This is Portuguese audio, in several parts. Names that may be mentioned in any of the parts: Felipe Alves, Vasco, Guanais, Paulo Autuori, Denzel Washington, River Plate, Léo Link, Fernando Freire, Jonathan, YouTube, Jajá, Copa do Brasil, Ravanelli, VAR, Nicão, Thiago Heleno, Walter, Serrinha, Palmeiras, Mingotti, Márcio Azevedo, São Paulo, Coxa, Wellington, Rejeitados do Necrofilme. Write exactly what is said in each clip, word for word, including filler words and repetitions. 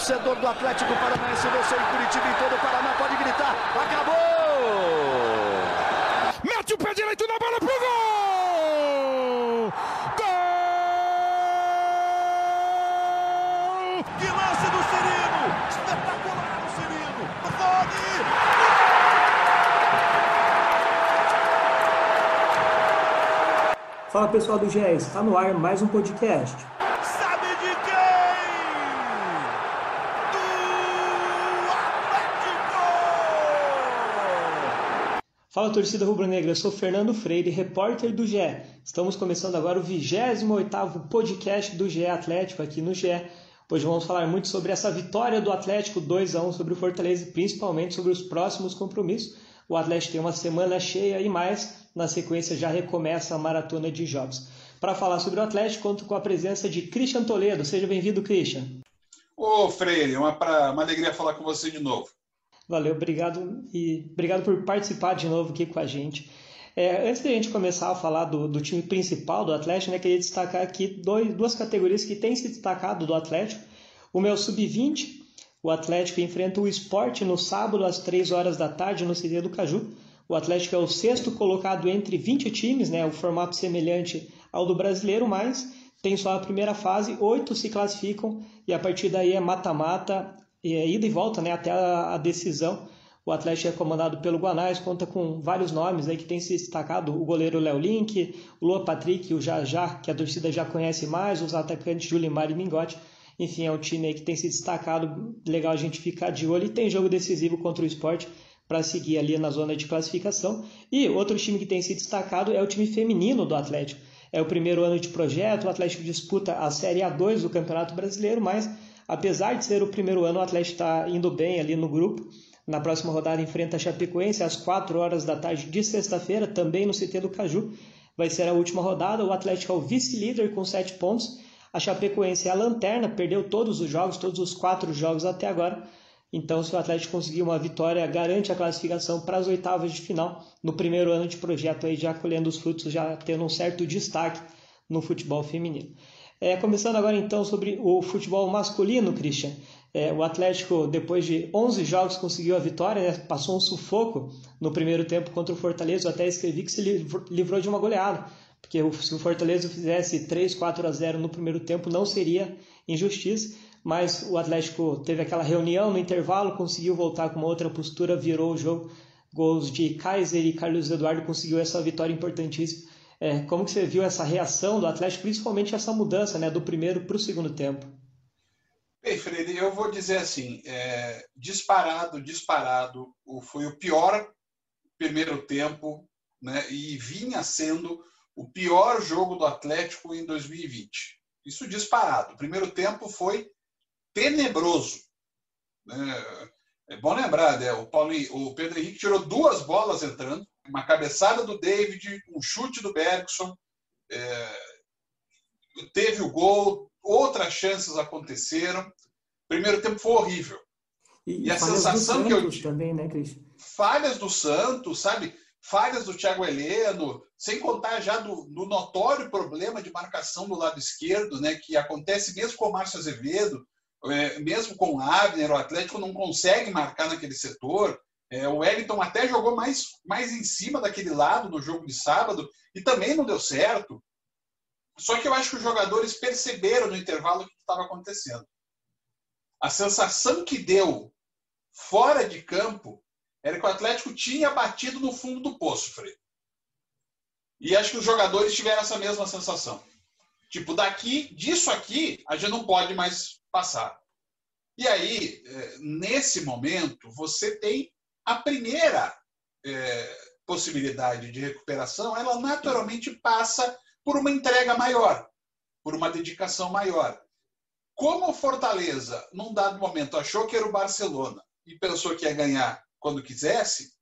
torcedor do Atlético Paranaense, você em Curitiba, em todo o Paraná, pode gritar. Acabou! Mete o pé direito na bola pro gol! Gol! Que lance do Cirino! Espetacular o Cirino! Pode! Fala pessoal do G E, está no ar mais um podcast. Sabe de quem? Do Atlético! Fala torcida rubro-negra, eu sou Fernando Freire, repórter do G E. Estamos começando agora o vigésimo oitavo podcast do G E Atlético aqui no G E. Hoje vamos falar muito sobre essa vitória do Atlético dois a um sobre o Fortaleza e principalmente sobre os próximos compromissos. O Atlético tem uma semana cheia e mais, na sequência já recomeça a maratona de jogos. Para falar sobre o Atlético, conto com a presença de Christian Toledo. Seja bem-vindo, Christian. Ô, Freire, uma, pra... uma alegria falar com você de novo. Valeu, obrigado e obrigado por participar de novo aqui com a gente. É, antes de a gente começar a falar do, do time principal do Atlético, né, queria destacar aqui dois, duas categorias que têm se destacado do Atlético. O meu sub vinte... O Atlético enfrenta o Sport no sábado às três horas da tarde no C T do Caju. O Atlético é o sexto colocado entre vinte times, né? O formato semelhante ao do brasileiro, mas tem só a primeira fase, oito se classificam e a partir daí é mata-mata, e é ida e volta, né? Até a decisão. O Atlético é comandado pelo Guanais, conta com vários nomes aí que tem se destacado, o goleiro Léo Link, o Luan Patrick, o Jajá, que a torcida já conhece mais, os atacantes Julimar e Mingotti. Enfim, é um time aí que tem se destacado, legal a gente ficar de olho. E tem jogo decisivo contra o Sport para seguir ali na zona de classificação. E outro time que tem se destacado é o time feminino do Atlético. É o primeiro ano de projeto, o Atlético disputa a Série A dois do Campeonato Brasileiro, mas apesar de ser o primeiro ano, o Atlético está indo bem ali no grupo. Na próxima rodada enfrenta a Chapecoense às quatro horas da tarde de sexta-feira, também no C T do Caju. Vai ser a última rodada, o Atlético é o vice-líder com sete pontos. A Chapecoense é a lanterna, perdeu todos os jogos, todos os quatro jogos até agora. Então, se o Atlético conseguir uma vitória, garante a classificação para as oitavas de final, no primeiro ano de projeto, aí já colhendo os frutos, já tendo um certo destaque no futebol feminino. É, começando agora, então, sobre o futebol masculino, Christian. É, o Atlético, depois de onze jogos, conseguiu a vitória, né? Passou um sufoco no primeiro tempo contra o Fortaleza. Eu até escrevi que se livrou, livrou de uma goleada. Porque se o Fortaleza fizesse três, quatro a zero no primeiro tempo, não seria injustiça. Mas o Atlético teve aquela reunião no intervalo, conseguiu voltar com uma outra postura, virou o jogo. Gols de Kaiser e Carlos Eduardo conseguiu essa vitória importantíssima. É, como que você viu essa reação do Atlético, principalmente essa mudança, né, do primeiro para o segundo tempo? Bem, Freire, eu vou dizer assim, é, disparado, disparado, foi o pior primeiro tempo, né, e vinha sendo o pior jogo do Atlético em dois mil e vinte. Isso disparado. O primeiro tempo foi tenebroso. É bom lembrar, né? o, Paulinho, o Pedro Henrique tirou duas bolas entrando, uma cabeçada do David, um chute do Bergson, é, teve o gol, outras chances aconteceram. O primeiro tempo foi horrível. E, e a sensação que eu tive... também, né, Cris? Falhas do Santos, sabe? Falhas do Thiago Heleno, sem contar já do, do notório problema de marcação do lado esquerdo, né, que acontece mesmo com o Márcio Azevedo, é, mesmo com o Abner, o Atlético não consegue marcar naquele setor. É, o Wellington até jogou mais, mais em cima daquele lado no jogo de sábado e também não deu certo. Só que eu acho que os jogadores perceberam no intervalo o que estava acontecendo. A sensação que deu fora de campo era que o Atlético tinha batido no fundo do poço, Freire. E acho que os jogadores tiveram essa mesma sensação. Tipo, daqui, disso aqui, a gente não pode mais passar. E aí, nesse momento, você tem a primeira é, possibilidade de recuperação, ela naturalmente passa por uma entrega maior, por uma dedicação maior. Como o Fortaleza, num dado momento, achou que era o Barcelona e pensou que ia ganhar quando quisesse,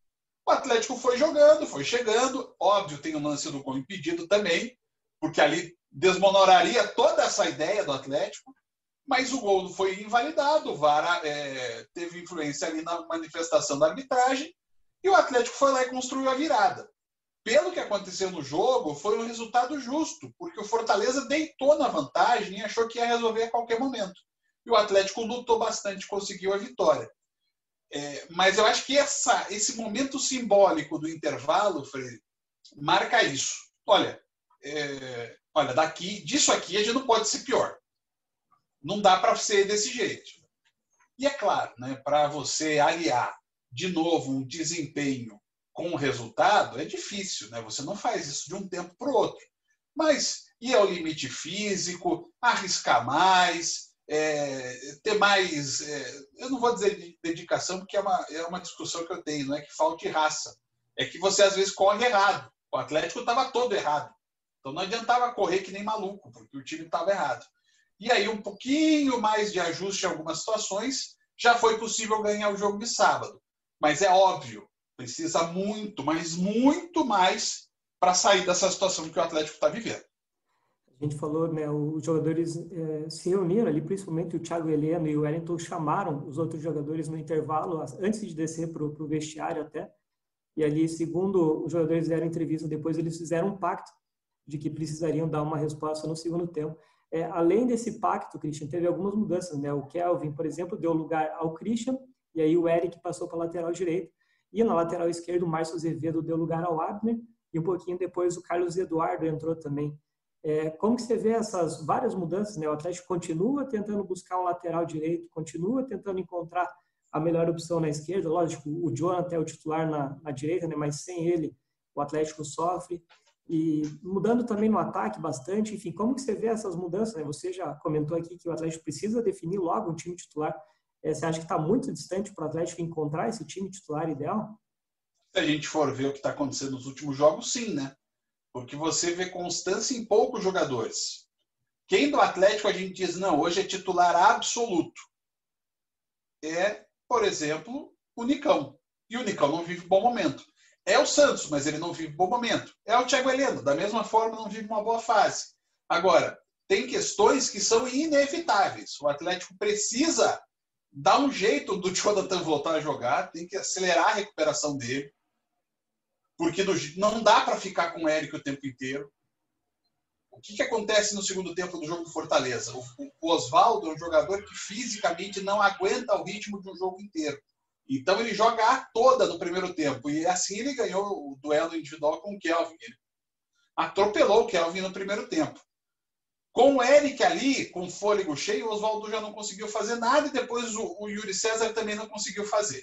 o Atlético foi jogando, foi chegando. Óbvio, tem o lance do gol impedido também, porque ali desmonoraria toda essa ideia do Atlético, mas o gol foi invalidado, o V A R é, teve influência ali na manifestação da arbitragem, e o Atlético foi lá e construiu a virada. Pelo que aconteceu no jogo, foi um resultado justo, porque o Fortaleza deitou na vantagem e achou que ia resolver a qualquer momento. e o Atlético lutou bastante, conseguiu a vitória. É, mas eu acho que essa, esse momento simbólico do intervalo, Freire, marca isso. Olha, é, olha, daqui, disso aqui a gente não pode ser pior. Não dá para ser desse jeito. E é claro, né, para você aliar de novo um desempenho com o resultado, é difícil, né? Você não faz isso de um tempo para o outro. Mas ir ao limite físico, arriscar mais, é, ter mais... É, eu não vou dizer dedicação, porque é uma, é uma discussão que eu tenho, não é que falte raça. É que você, às vezes, corre errado. O Atlético estava todo errado. Então, não adiantava correr que nem maluco, porque o time estava errado. E aí, um pouquinho mais de ajuste em algumas situações, já foi possível ganhar o jogo de sábado. Mas é óbvio, precisa muito, mas muito mais para sair dessa situação que o Atlético está vivendo. A gente falou, né, os jogadores eh, se reuniram ali, principalmente o Thiago Heleno e o Wellington chamaram os outros jogadores no intervalo, antes de descer para o vestiário até. E ali, segundo os jogadores deram entrevista, depois eles fizeram um pacto de que precisariam dar uma resposta no segundo tempo. É, além desse pacto, Christian, teve algumas mudanças, né? O Kelvin, por exemplo, deu lugar ao Christian, e aí o Eric passou para a lateral direita. E na lateral esquerda, o Márcio Azevedo deu lugar ao Abner, e um pouquinho depois o Carlos Eduardo entrou também. É, como que você vê essas várias mudanças, né? O Atlético continua tentando buscar um lateral direito, continua tentando encontrar a melhor opção na esquerda. Lógico, o Jonathan é o titular na, na direita, né? Mas sem ele o Atlético sofre. E mudando também no ataque bastante, enfim, como que você vê essas mudanças, né? Você já comentou aqui que o Atlético precisa definir logo um time titular. Você acha que está muito distante para o Atlético encontrar esse time titular ideal? Se a gente for ver o que está acontecendo nos últimos jogos, sim, né? Porque você vê constância em poucos jogadores. Quem do Atlético a gente diz, não, hoje é titular absoluto. É, por exemplo, o Nicão. E o Nicão não vive bom momento. É o Santos, mas ele não vive bom momento. É o Thiago Heleno, da mesma forma, não vive uma boa fase. Agora, tem questões que são inevitáveis. O Atlético precisa... Dá um jeito do Jonathan voltar a jogar, tem que acelerar a recuperação dele, porque não dá para ficar com o Eric o tempo inteiro. O que, que acontece no segundo tempo do jogo do Fortaleza? O Oswaldo é um jogador que fisicamente não aguenta o ritmo de um jogo inteiro. Então ele joga a toda no primeiro tempo, e assim ele ganhou o duelo individual com o Kelvin. Ele atropelou o Kelvin no primeiro tempo. Com o Eric ali, com fôlego cheio, o Oswaldo já não conseguiu fazer nada e depois o, o Yuri César também não conseguiu fazer.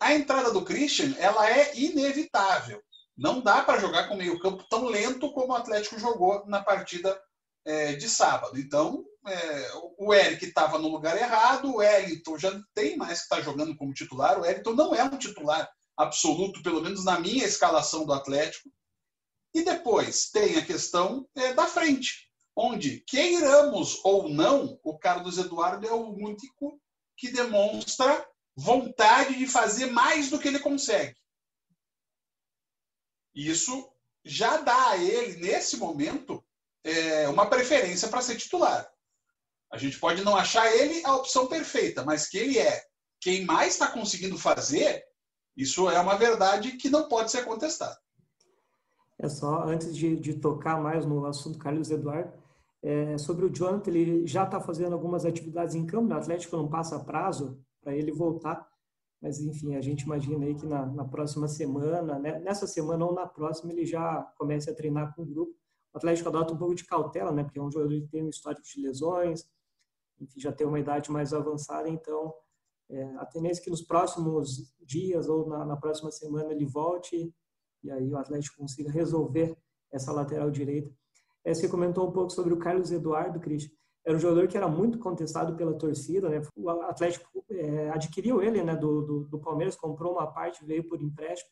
A entrada do Christian, ela é inevitável. Não dá para jogar com meio campo tão lento como o Atlético jogou na partida é, de sábado. Então, é, o Eric estava no lugar errado, o Wellington já não tem mais que estar tá jogando como titular. O Wellington não é um titular absoluto, pelo menos na minha escalação do Atlético. E depois tem a questão é, da frente, onde, queiramos ou não, o Carlos Eduardo é o único que demonstra vontade de fazer mais do que ele consegue. Isso já dá a ele, nesse momento, é, uma preferência para ser titular. A gente pode não achar ele a opção perfeita, mas que ele é quem mais está conseguindo fazer, isso é uma verdade que não pode ser contestada. É só, antes de, de tocar mais no assunto Carlos Eduardo, é, sobre o Jonathan, ele já está fazendo algumas atividades em campo, o Atlético não passa prazo para ele voltar, mas enfim, a gente imagina aí que na, na próxima semana, né, nessa semana ou na próxima, ele já comece a treinar com o grupo. O Atlético adota um pouco de cautela, né, porque é um jogador que tem um histórico de lesões, enfim, já tem uma idade mais avançada, então é, a tendência é que nos próximos dias ou na, na próxima semana ele volte, e aí o Atlético consiga resolver essa lateral direita. Você comentou um pouco sobre o Carlos Eduardo, Christian. Era um jogador que era muito contestado pela torcida, né? O Atlético é, adquiriu ele, né, do, do, do Palmeiras, comprou uma parte, veio por empréstimo.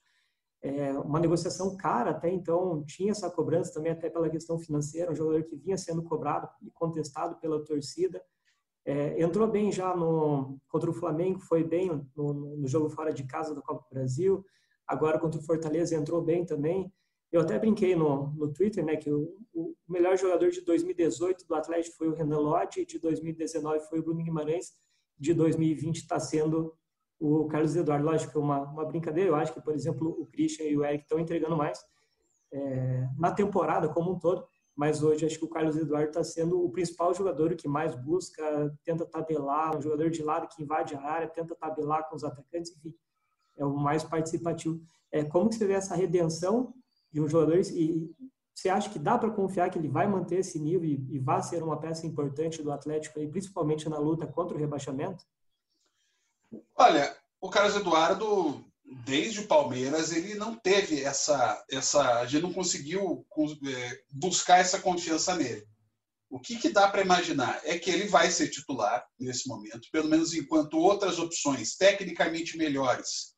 É, uma negociação cara até então, tinha essa cobrança também até pela questão financeira, um jogador que vinha sendo cobrado e contestado pela torcida. É, entrou bem já no, contra o Flamengo, foi bem no, no jogo fora de casa da Copa do Brasil. Agora contra o Fortaleza entrou bem também. Eu até brinquei no, no Twitter, né, que o, o melhor jogador de dois mil e dezoito do Atlético foi o Renan Lodge, de dois mil e dezenove foi o Bruno Guimarães, de dois mil e vinte está sendo o Carlos Eduardo. Lógico que é uma, uma brincadeira, eu acho que, por exemplo, o Christian e o Eric estão entregando mais é, na temporada como um todo, mas hoje acho que o Carlos Eduardo está sendo o principal jogador, o que mais busca, tenta tabelar, um jogador de lado que invade a área, tenta tabelar com os atacantes, enfim, é o mais participativo. É, como que você vê essa redenção de um jogador e você acha que dá para confiar que ele vai manter esse nível e, e vai ser uma peça importante do Atlético, aí, principalmente na luta contra o rebaixamento? Olha, o Carlos Eduardo, desde o Palmeiras, ele não teve essa... essa a gente não conseguiu buscar essa confiança nele. O que, que dá para imaginar é que ele vai ser titular nesse momento, pelo menos enquanto outras opções tecnicamente melhores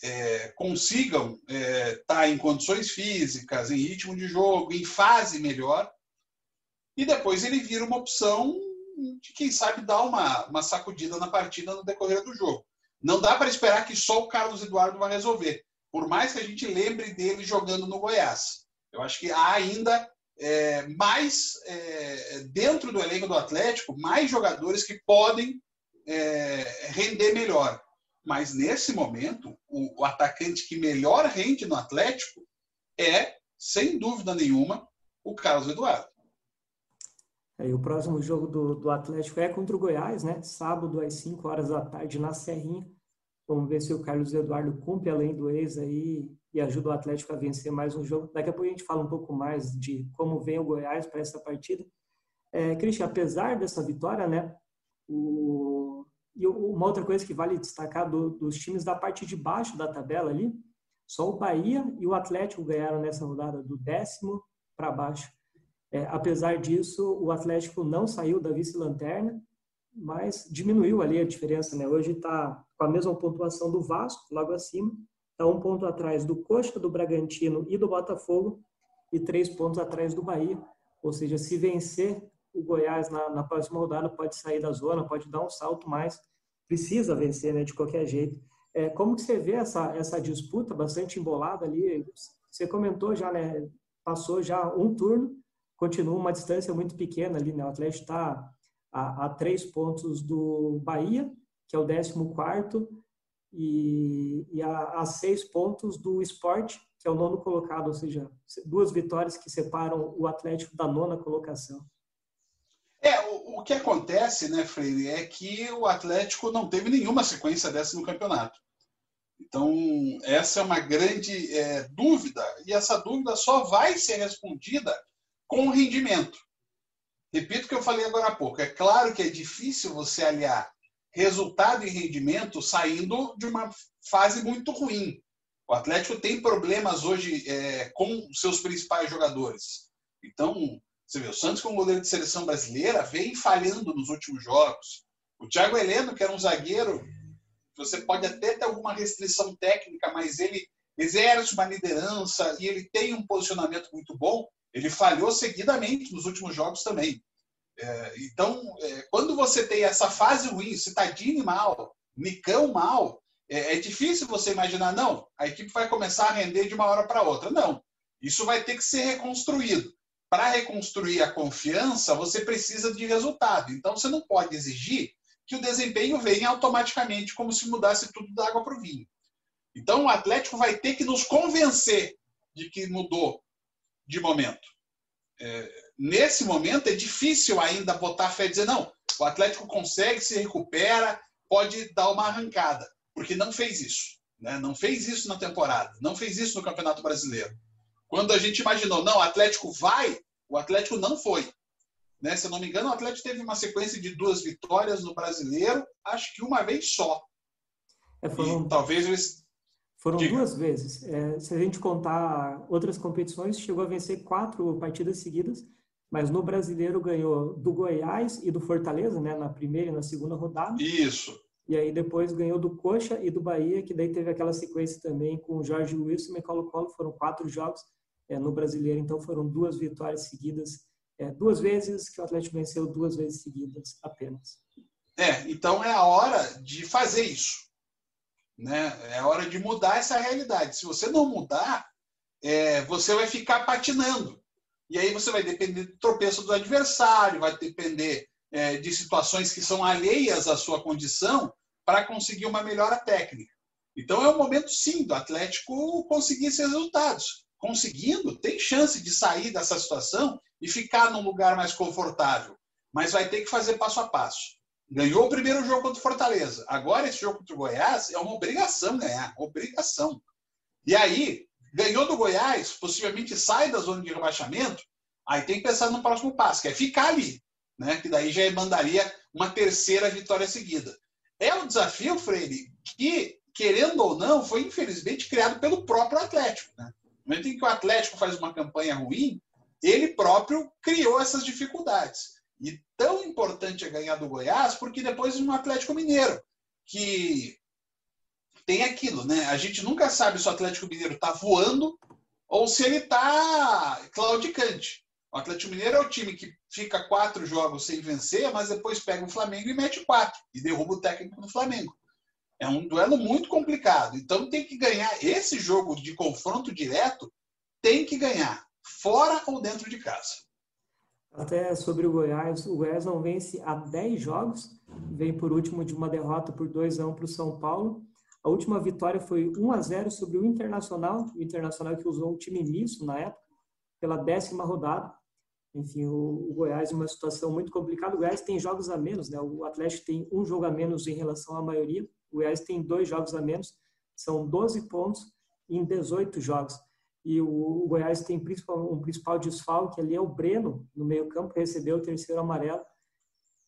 é, consigam estar é, tá em condições físicas, em ritmo de jogo, em fase melhor, e depois ele vira uma opção de, quem sabe, dar uma, uma sacudida na partida no decorrer do jogo. Não dá para esperar que só o Carlos Eduardo vai resolver, por mais que a gente lembre dele jogando no Goiás. Eu acho que há ainda é, mais, é, dentro do elenco do Atlético, mais jogadores que podem é, render melhor. Mas, nesse momento, o, o atacante que melhor rende no Atlético é, sem dúvida nenhuma, o Carlos Eduardo. E o próximo jogo do, do Atlético é contra o Goiás, né? Sábado às cinco horas da tarde na Serrinha. Vamos ver se o Carlos Eduardo cumpre além do ex aí e ajuda o Atlético a vencer mais um jogo. Daqui a pouco a gente fala um pouco mais de como vem o Goiás para essa partida. É, Christian, apesar dessa vitória, né? O, e uma outra coisa que vale destacar do, dos times da parte de baixo da tabela ali, só o Bahia e o Atlético ganharam nessa rodada do décimo para baixo. É, apesar disso, o Atlético não saiu da vice-lanterna, mas diminuiu ali a diferença, né? Hoje está com a mesma pontuação do Vasco, logo acima. Está um ponto atrás do Coxa, do Bragantino e do Botafogo e três pontos atrás do Bahia. Ou seja, se vencer o Goiás na, na próxima rodada, pode sair da zona, pode dar um salto, mas precisa vencer, né, de qualquer jeito. É, como que você vê essa, essa disputa bastante embolada ali? Você comentou já, né? Passou já um turno. Continua uma distância muito pequena ali, né? O Atlético está a, a três pontos do Bahia, que é o décimo quarto, e, e a, a seis pontos do Sport, que é o nono colocado, ou seja, duas vitórias que separam o Atlético da nona colocação. É, o, o que acontece, né, Freire, é que o Atlético não teve nenhuma sequência dessa no campeonato. Então, essa é uma grande é, dúvida, e essa dúvida só vai ser respondida com rendimento. Repito o que eu falei agora há pouco. É claro que é difícil você aliar resultado e rendimento saindo de uma fase muito ruim. O Atlético tem problemas hoje é, com seus principais jogadores. Então, você vê, o Santos, como goleiro de seleção brasileira, vem falhando nos últimos jogos. O Thiago Heleno, que era um zagueiro, você pode até ter alguma restrição técnica, mas ele exerce uma liderança e ele tem um posicionamento muito bom. Ele falhou seguidamente nos últimos jogos também. É, então, é, quando você tem essa fase ruim, Cittadini mal, Nicão mal, é, é difícil você imaginar, não, a equipe vai começar a render de uma hora para outra. Não, isso vai ter que ser reconstruído. Para reconstruir a confiança, você precisa de resultado. Então, você não pode exigir que o desempenho venha automaticamente, como se mudasse tudo da água para o vinho. Então, o Atlético vai ter que nos convencer de que mudou de momento. É, nesse momento é difícil ainda botar fé e dizer, não, o Atlético consegue, se recupera, pode dar uma arrancada, porque não fez isso, né? Não fez isso na temporada, não fez isso no Campeonato Brasileiro. Quando a gente imaginou, não, o Atlético vai, o Atlético não foi. Né? Se eu não me engano, o Atlético teve uma sequência de duas vitórias no Brasileiro, acho que uma vez só. É, foram... E talvez eles... Foram Diga. duas vezes. É, se a gente contar outras competições, chegou a vencer quatro partidas seguidas, mas no Brasileiro ganhou do Goiás e do Fortaleza, né, na primeira e na segunda rodada. Isso. E aí depois ganhou do Coxa e do Bahia, que daí teve aquela sequência também com o Jorge Wilson e Colo-Colo. Foram quatro jogos é, no Brasileiro, então foram duas vitórias seguidas. É, duas vezes que o Atlético venceu, duas vezes seguidas apenas. É, então é a hora de fazer isso. Né? É hora de mudar essa realidade. Se você não mudar, é, você vai ficar patinando. E aí você vai depender do tropeço do adversário, vai depender é, de situações que são alheias à sua condição para conseguir uma melhora técnica. Então é o momento, sim, do Atlético conseguir esses resultados. Conseguindo, tem chance de sair dessa situação e ficar num lugar mais confortável. Mas vai ter que fazer passo a passo. Ganhou o primeiro jogo contra o Fortaleza. Agora esse jogo contra o Goiás é uma obrigação ganhar. Obrigação. E aí, ganhou do Goiás, possivelmente sai da zona de rebaixamento, aí tem que pensar no próximo passo, que é ficar ali, né? Que daí já mandaria uma terceira vitória seguida. É um desafio, Freire, que, querendo ou não, foi infelizmente criado pelo próprio Atlético, né? No momento em que o Atlético faz uma campanha ruim, ele próprio criou essas dificuldades. E tão importante é ganhar do Goiás, porque depois no Atlético Mineiro, que tem aquilo, né? A gente nunca sabe se o Atlético Mineiro está voando ou se ele está claudicante. O Atlético Mineiro é o time que fica quatro jogos sem vencer, mas depois pega o Flamengo e mete quatro, e derruba o técnico do Flamengo. É um duelo muito complicado. Então tem que ganhar esse jogo de confronto direto, tem que ganhar, fora ou dentro de casa. Até sobre o Goiás, o Goiás não vence há dez jogos, vem por último de uma derrota por dois a um para o São Paulo. A última vitória foi um a zero sobre o Internacional, o Internacional que usou um time misto na época, pela décima rodada. Enfim, o Goiás é uma situação muito complicada. O Goiás tem jogos a menos, né? O Atlético tem um jogo a menos em relação à maioria, o Goiás tem dois jogos a menos, são doze pontos em dezoito jogos. E o Goiás tem um principal desfalque ali, é o Breno, no meio campo, que recebeu o terceiro amarelo.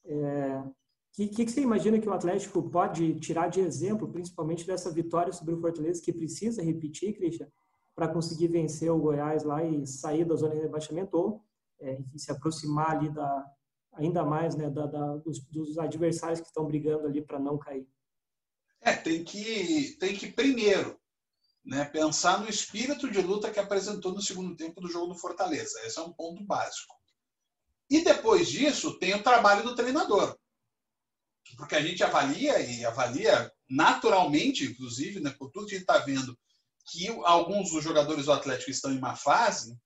O é... que, que você imagina que o Atlético pode tirar de exemplo, principalmente dessa vitória sobre o Fortaleza, que precisa repetir, Christian, para conseguir vencer o Goiás lá e sair da zona de rebaixamento, ou é, se aproximar ali da, ainda mais, né, da, da, dos, dos adversários que estão brigando ali para não cair? É, tem que, tem que primeiro, né, pensar no espírito de luta que apresentou no segundo tempo do jogo do Fortaleza. Esse é um ponto básico. E depois disso, tem o trabalho do treinador. Porque a gente avalia, e avalia naturalmente, inclusive, né, por tudo que a gente está vendo, que alguns dos jogadores do Atlético estão em má fase.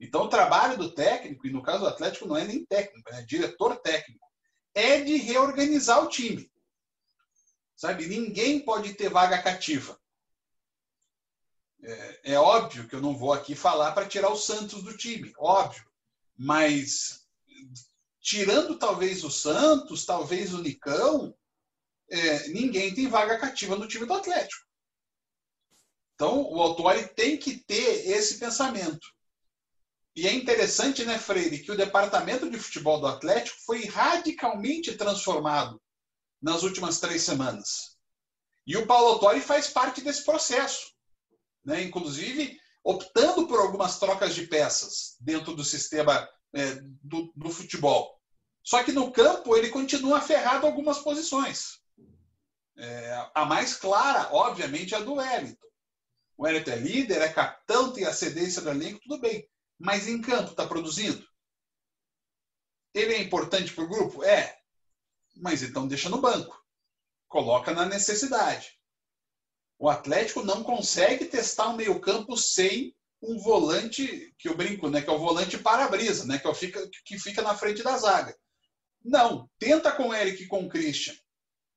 Então, o trabalho do técnico, e no caso do Atlético não é nem técnico, é diretor técnico, é de reorganizar o time. Sabe? Ninguém pode ter vaga cativa. É, é óbvio que eu não vou aqui falar para tirar o Santos do time, óbvio. Mas, tirando talvez o Santos, talvez o Nicão, é, ninguém tem vaga cativa no time do Atlético. Então, o Autuori tem que ter esse pensamento. E é interessante, né, Freire, que o departamento de futebol do Atlético foi radicalmente transformado nas últimas três semanas. E o Paulo Autuori faz parte desse processo. Né, inclusive optando por algumas trocas de peças dentro do sistema é, do, do futebol. Só que no campo ele continua ferrado algumas posições. É, a mais clara, obviamente, é a do Wellington. O Wellington é líder, é capitão, tem ascendência do elenco, tudo bem. Mas em campo está produzindo? Ele é importante para o grupo? É. Mas então deixa no banco. Coloca na necessidade. O Atlético não consegue testar o meio-campo sem um volante, que eu brinco, né, que é o volante para-brisa, né, que, fica, que fica na frente da zaga. Não, tenta com o Eric e com o Christian.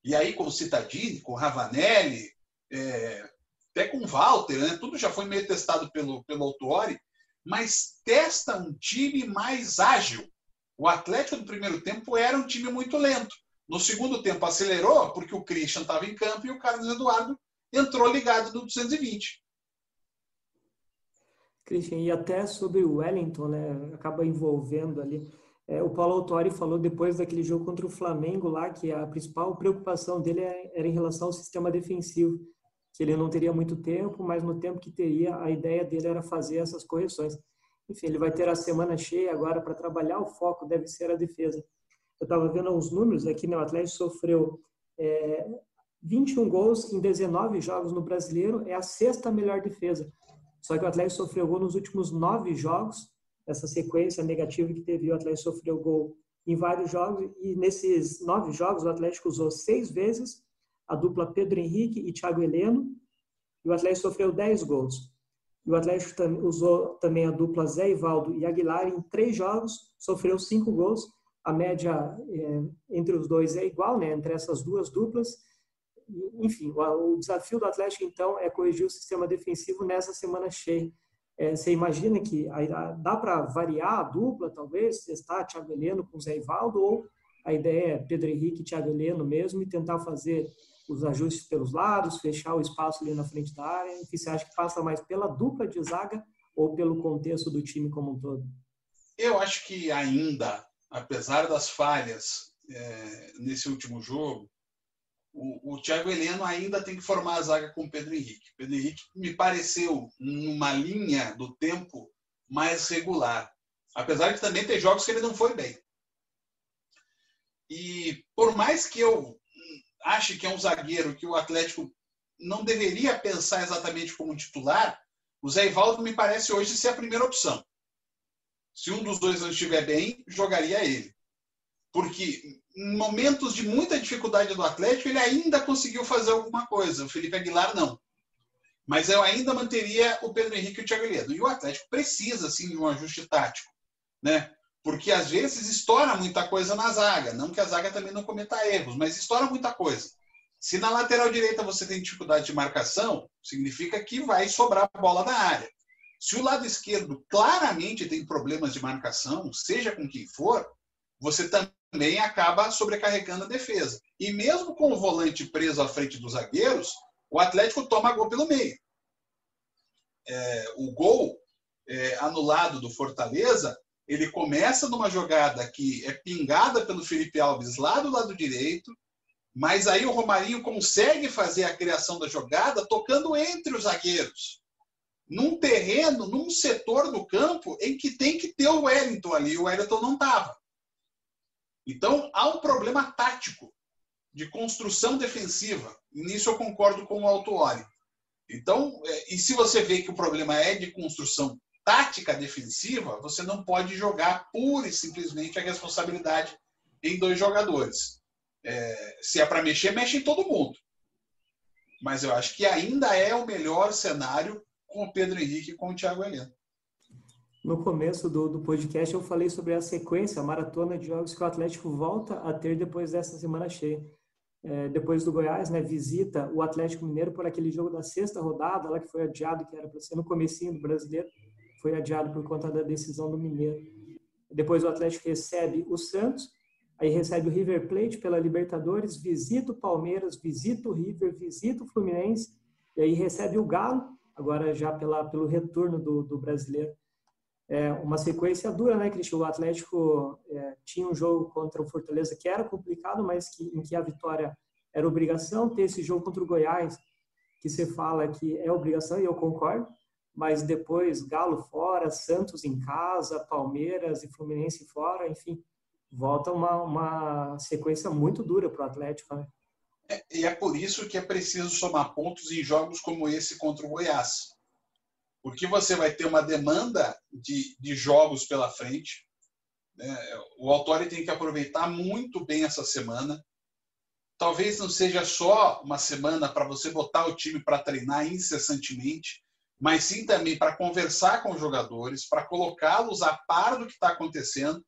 E aí com o Cittadini, com o Ravanelli, é, até com o Walter, né, tudo já foi meio testado pelo, pelo Autuori, mas testa um time mais ágil. O Atlético no primeiro tempo era um time muito lento. No segundo tempo acelerou, porque o Christian estava em campo e o Carlos Eduardo entrou ligado no duzentos e vinte. Christian, e até sobre o Wellington, né, acaba envolvendo ali. É, o Paulo Autuori falou depois daquele jogo contra o Flamengo lá, que a principal preocupação dele era em relação ao sistema defensivo, que ele não teria muito tempo, mas no tempo que teria, a ideia dele era fazer essas correções. Enfim, ele vai ter a semana cheia agora para trabalhar, o foco deve ser a defesa. Eu estava vendo uns números aqui, né, o Atlético sofreu... É, vinte e um gols em dezenove jogos no Brasileiro, é a sexta melhor defesa. Só que o Atlético sofreu gol nos últimos nove jogos, essa sequência negativa que teve, o Atlético sofreu gol em vários jogos, e nesses nove jogos o Atlético usou seis vezes a dupla Pedro Henrique e Thiago Heleno, e o Atlético sofreu dez gols. E o Atlético usou também a dupla Zé Ivaldo e Aguilar em três jogos, sofreu cinco gols, a média é, entre os dois é igual, né, entre essas duas duplas. Enfim, o desafio do Atlético, então, é corrigir o sistema defensivo nessa semana cheia. É, você imagina que a, dá para variar a dupla, talvez, testar Thiago Heleno com Zé Ivaldo, ou a ideia é Pedro Henrique e Thiago Heleno mesmo, e tentar fazer os ajustes pelos lados, fechar o espaço ali na frente da área? O que você acha que passa mais pela dupla de zaga ou pelo contexto do time como um todo? Eu acho que ainda, apesar das falhas é, nesse último jogo, o, o Thiago Heleno ainda tem que formar a zaga com o Pedro Henrique. Pedro Henrique me pareceu numa linha do tempo mais regular, apesar de também ter jogos que ele não foi bem. E por mais que eu ache que é um zagueiro que o Atlético não deveria pensar exatamente como titular, o Zé Ivaldo me parece hoje ser a primeira opção. Se um dos dois não estiver bem, jogaria ele. Porque em momentos de muita dificuldade do Atlético, ele ainda conseguiu fazer alguma coisa. O Felipe Aguilar, não. Mas eu ainda manteria o Pedro Henrique e o Thiago Heleno. E o Atlético precisa, sim, de um ajuste tático, né? Porque, às vezes, estoura muita coisa na zaga. Não que a zaga também não cometa erros, mas estoura muita coisa. Se na lateral direita você tem dificuldade de marcação, significa que vai sobrar a bola na área. Se o lado esquerdo claramente tem problemas de marcação, seja com quem for, você também acaba sobrecarregando a defesa. E mesmo com o volante preso à frente dos zagueiros, o Atlético toma gol pelo meio. É, o gol é, anulado do Fortaleza, ele começa numa jogada que é pingada pelo Felipe Alves lá do lado direito, mas aí o Romarinho consegue fazer a criação da jogada tocando entre os zagueiros, num terreno, num setor do campo em que tem que ter o Wellington ali, o Wellington não estava. Então, há um problema tático de construção defensiva, e nisso eu concordo com o Autuori. Então, e se você vê que o problema é de construção tática defensiva, você não pode jogar pura e simplesmente a responsabilidade em dois jogadores. É, se é para mexer, mexe em todo mundo. Mas eu acho que ainda é o melhor cenário com o Pedro Henrique e com o Thiago Heleno. No começo do, do podcast eu falei sobre a sequência, a maratona de jogos que o Atlético volta a ter depois dessa semana cheia. É, depois do Goiás, né, visita o Atlético Mineiro por aquele jogo da sexta rodada, lá que foi adiado, que era para ser no comecinho do Brasileiro, foi adiado por conta da decisão do Mineiro. Depois o Atlético recebe o Santos, aí recebe o River Plate pela Libertadores, visita o Palmeiras, visita o River, visita o Fluminense, e aí recebe o Galo, agora já pela, pelo retorno do, do brasileiro. É uma sequência dura, né, Christian? O Atlético é, tinha um jogo contra o Fortaleza que era complicado, mas que, em que a vitória era obrigação. Ter esse jogo contra o Goiás, que você fala que é obrigação, e eu concordo, mas depois Galo fora, Santos em casa, Palmeiras e Fluminense fora, enfim, volta uma, uma sequência muito dura para o Atlético, né? E é por isso que é preciso somar pontos em jogos como esse contra o Goiás. Porque você vai ter uma demanda de, de jogos pela frente. Né? O Autuori tem que aproveitar muito bem essa semana. Talvez não seja só uma semana para você botar o time para treinar incessantemente, mas sim também para conversar com os jogadores, para colocá-los a par do que está acontecendo.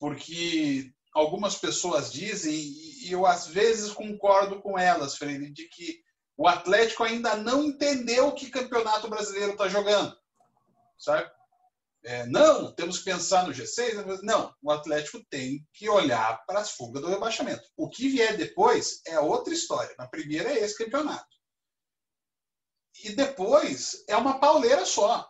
Porque algumas pessoas dizem, e eu às vezes concordo com elas, Freire, de que o Atlético ainda não entendeu que campeonato brasileiro está jogando, sabe? É, não, temos que pensar no G seis. Não, o Atlético tem que olhar para as fugas do rebaixamento. O que vier depois é outra história. A primeira é esse campeonato. E depois é uma pauleira só,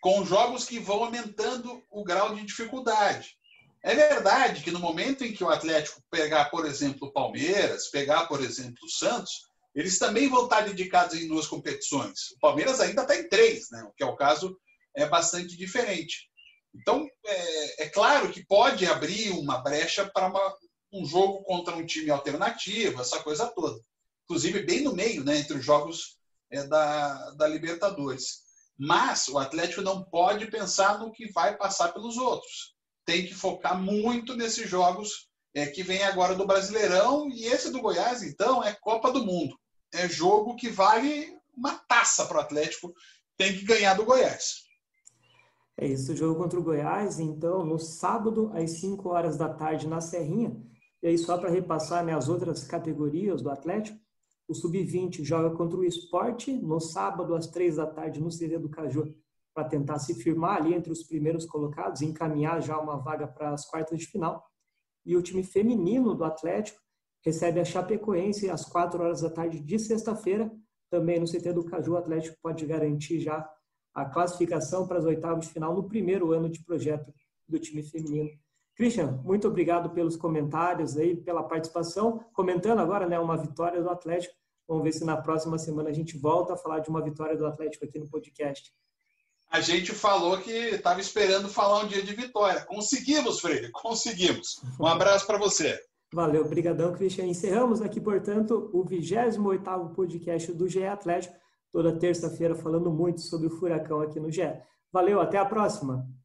com jogos que vão aumentando o grau de dificuldade. É verdade que no momento em que o Atlético pegar, por exemplo, o Palmeiras, pegar, por exemplo, o Santos, eles também vão estar dedicados em duas competições. O Palmeiras ainda está em três, né? O que é o caso é bastante diferente. Então, é, é claro que pode abrir uma brecha para uma, um jogo contra um time alternativo, essa coisa toda. Inclusive, bem no meio, né? Entre os jogos é, da, da Libertadores. Mas o Atlético não pode pensar no que vai passar pelos outros. Tem que focar muito nesses jogos é, que vem agora do Brasileirão, e esse do Goiás, então, é Copa do Mundo. É jogo que vale uma taça para o Atlético, tem que ganhar do Goiás. É isso, o jogo contra o Goiás, então, no sábado, às cinco horas da tarde, na Serrinha. E aí, só para repassar, né, as outras categorias do Atlético, o sub vinte joga contra o Sport, no sábado, às três da tarde, no C T do Caju, para tentar se firmar ali entre os primeiros colocados e encaminhar já uma vaga para as quartas de final. E o time feminino do Atlético recebe a Chapecoense às quatro horas da tarde de sexta-feira. Também no C T do Caju, o Atlético pode garantir já a classificação para as oitavas de final no primeiro ano de projeto do time feminino. Christian, muito obrigado pelos comentários aí, pela participação. Comentando agora, né, uma vitória do Atlético. Vamos ver se na próxima semana a gente volta a falar de uma vitória do Atlético aqui no podcast. A gente falou que estava esperando falar um dia de vitória. Conseguimos, Freire, conseguimos. Um abraço para você. Valeu, brigadão, Christian. Encerramos aqui, portanto, o vigésimo oitavo podcast do G E Atlético. Toda terça-feira falando muito sobre o Furacão aqui no G E. Valeu, até a próxima.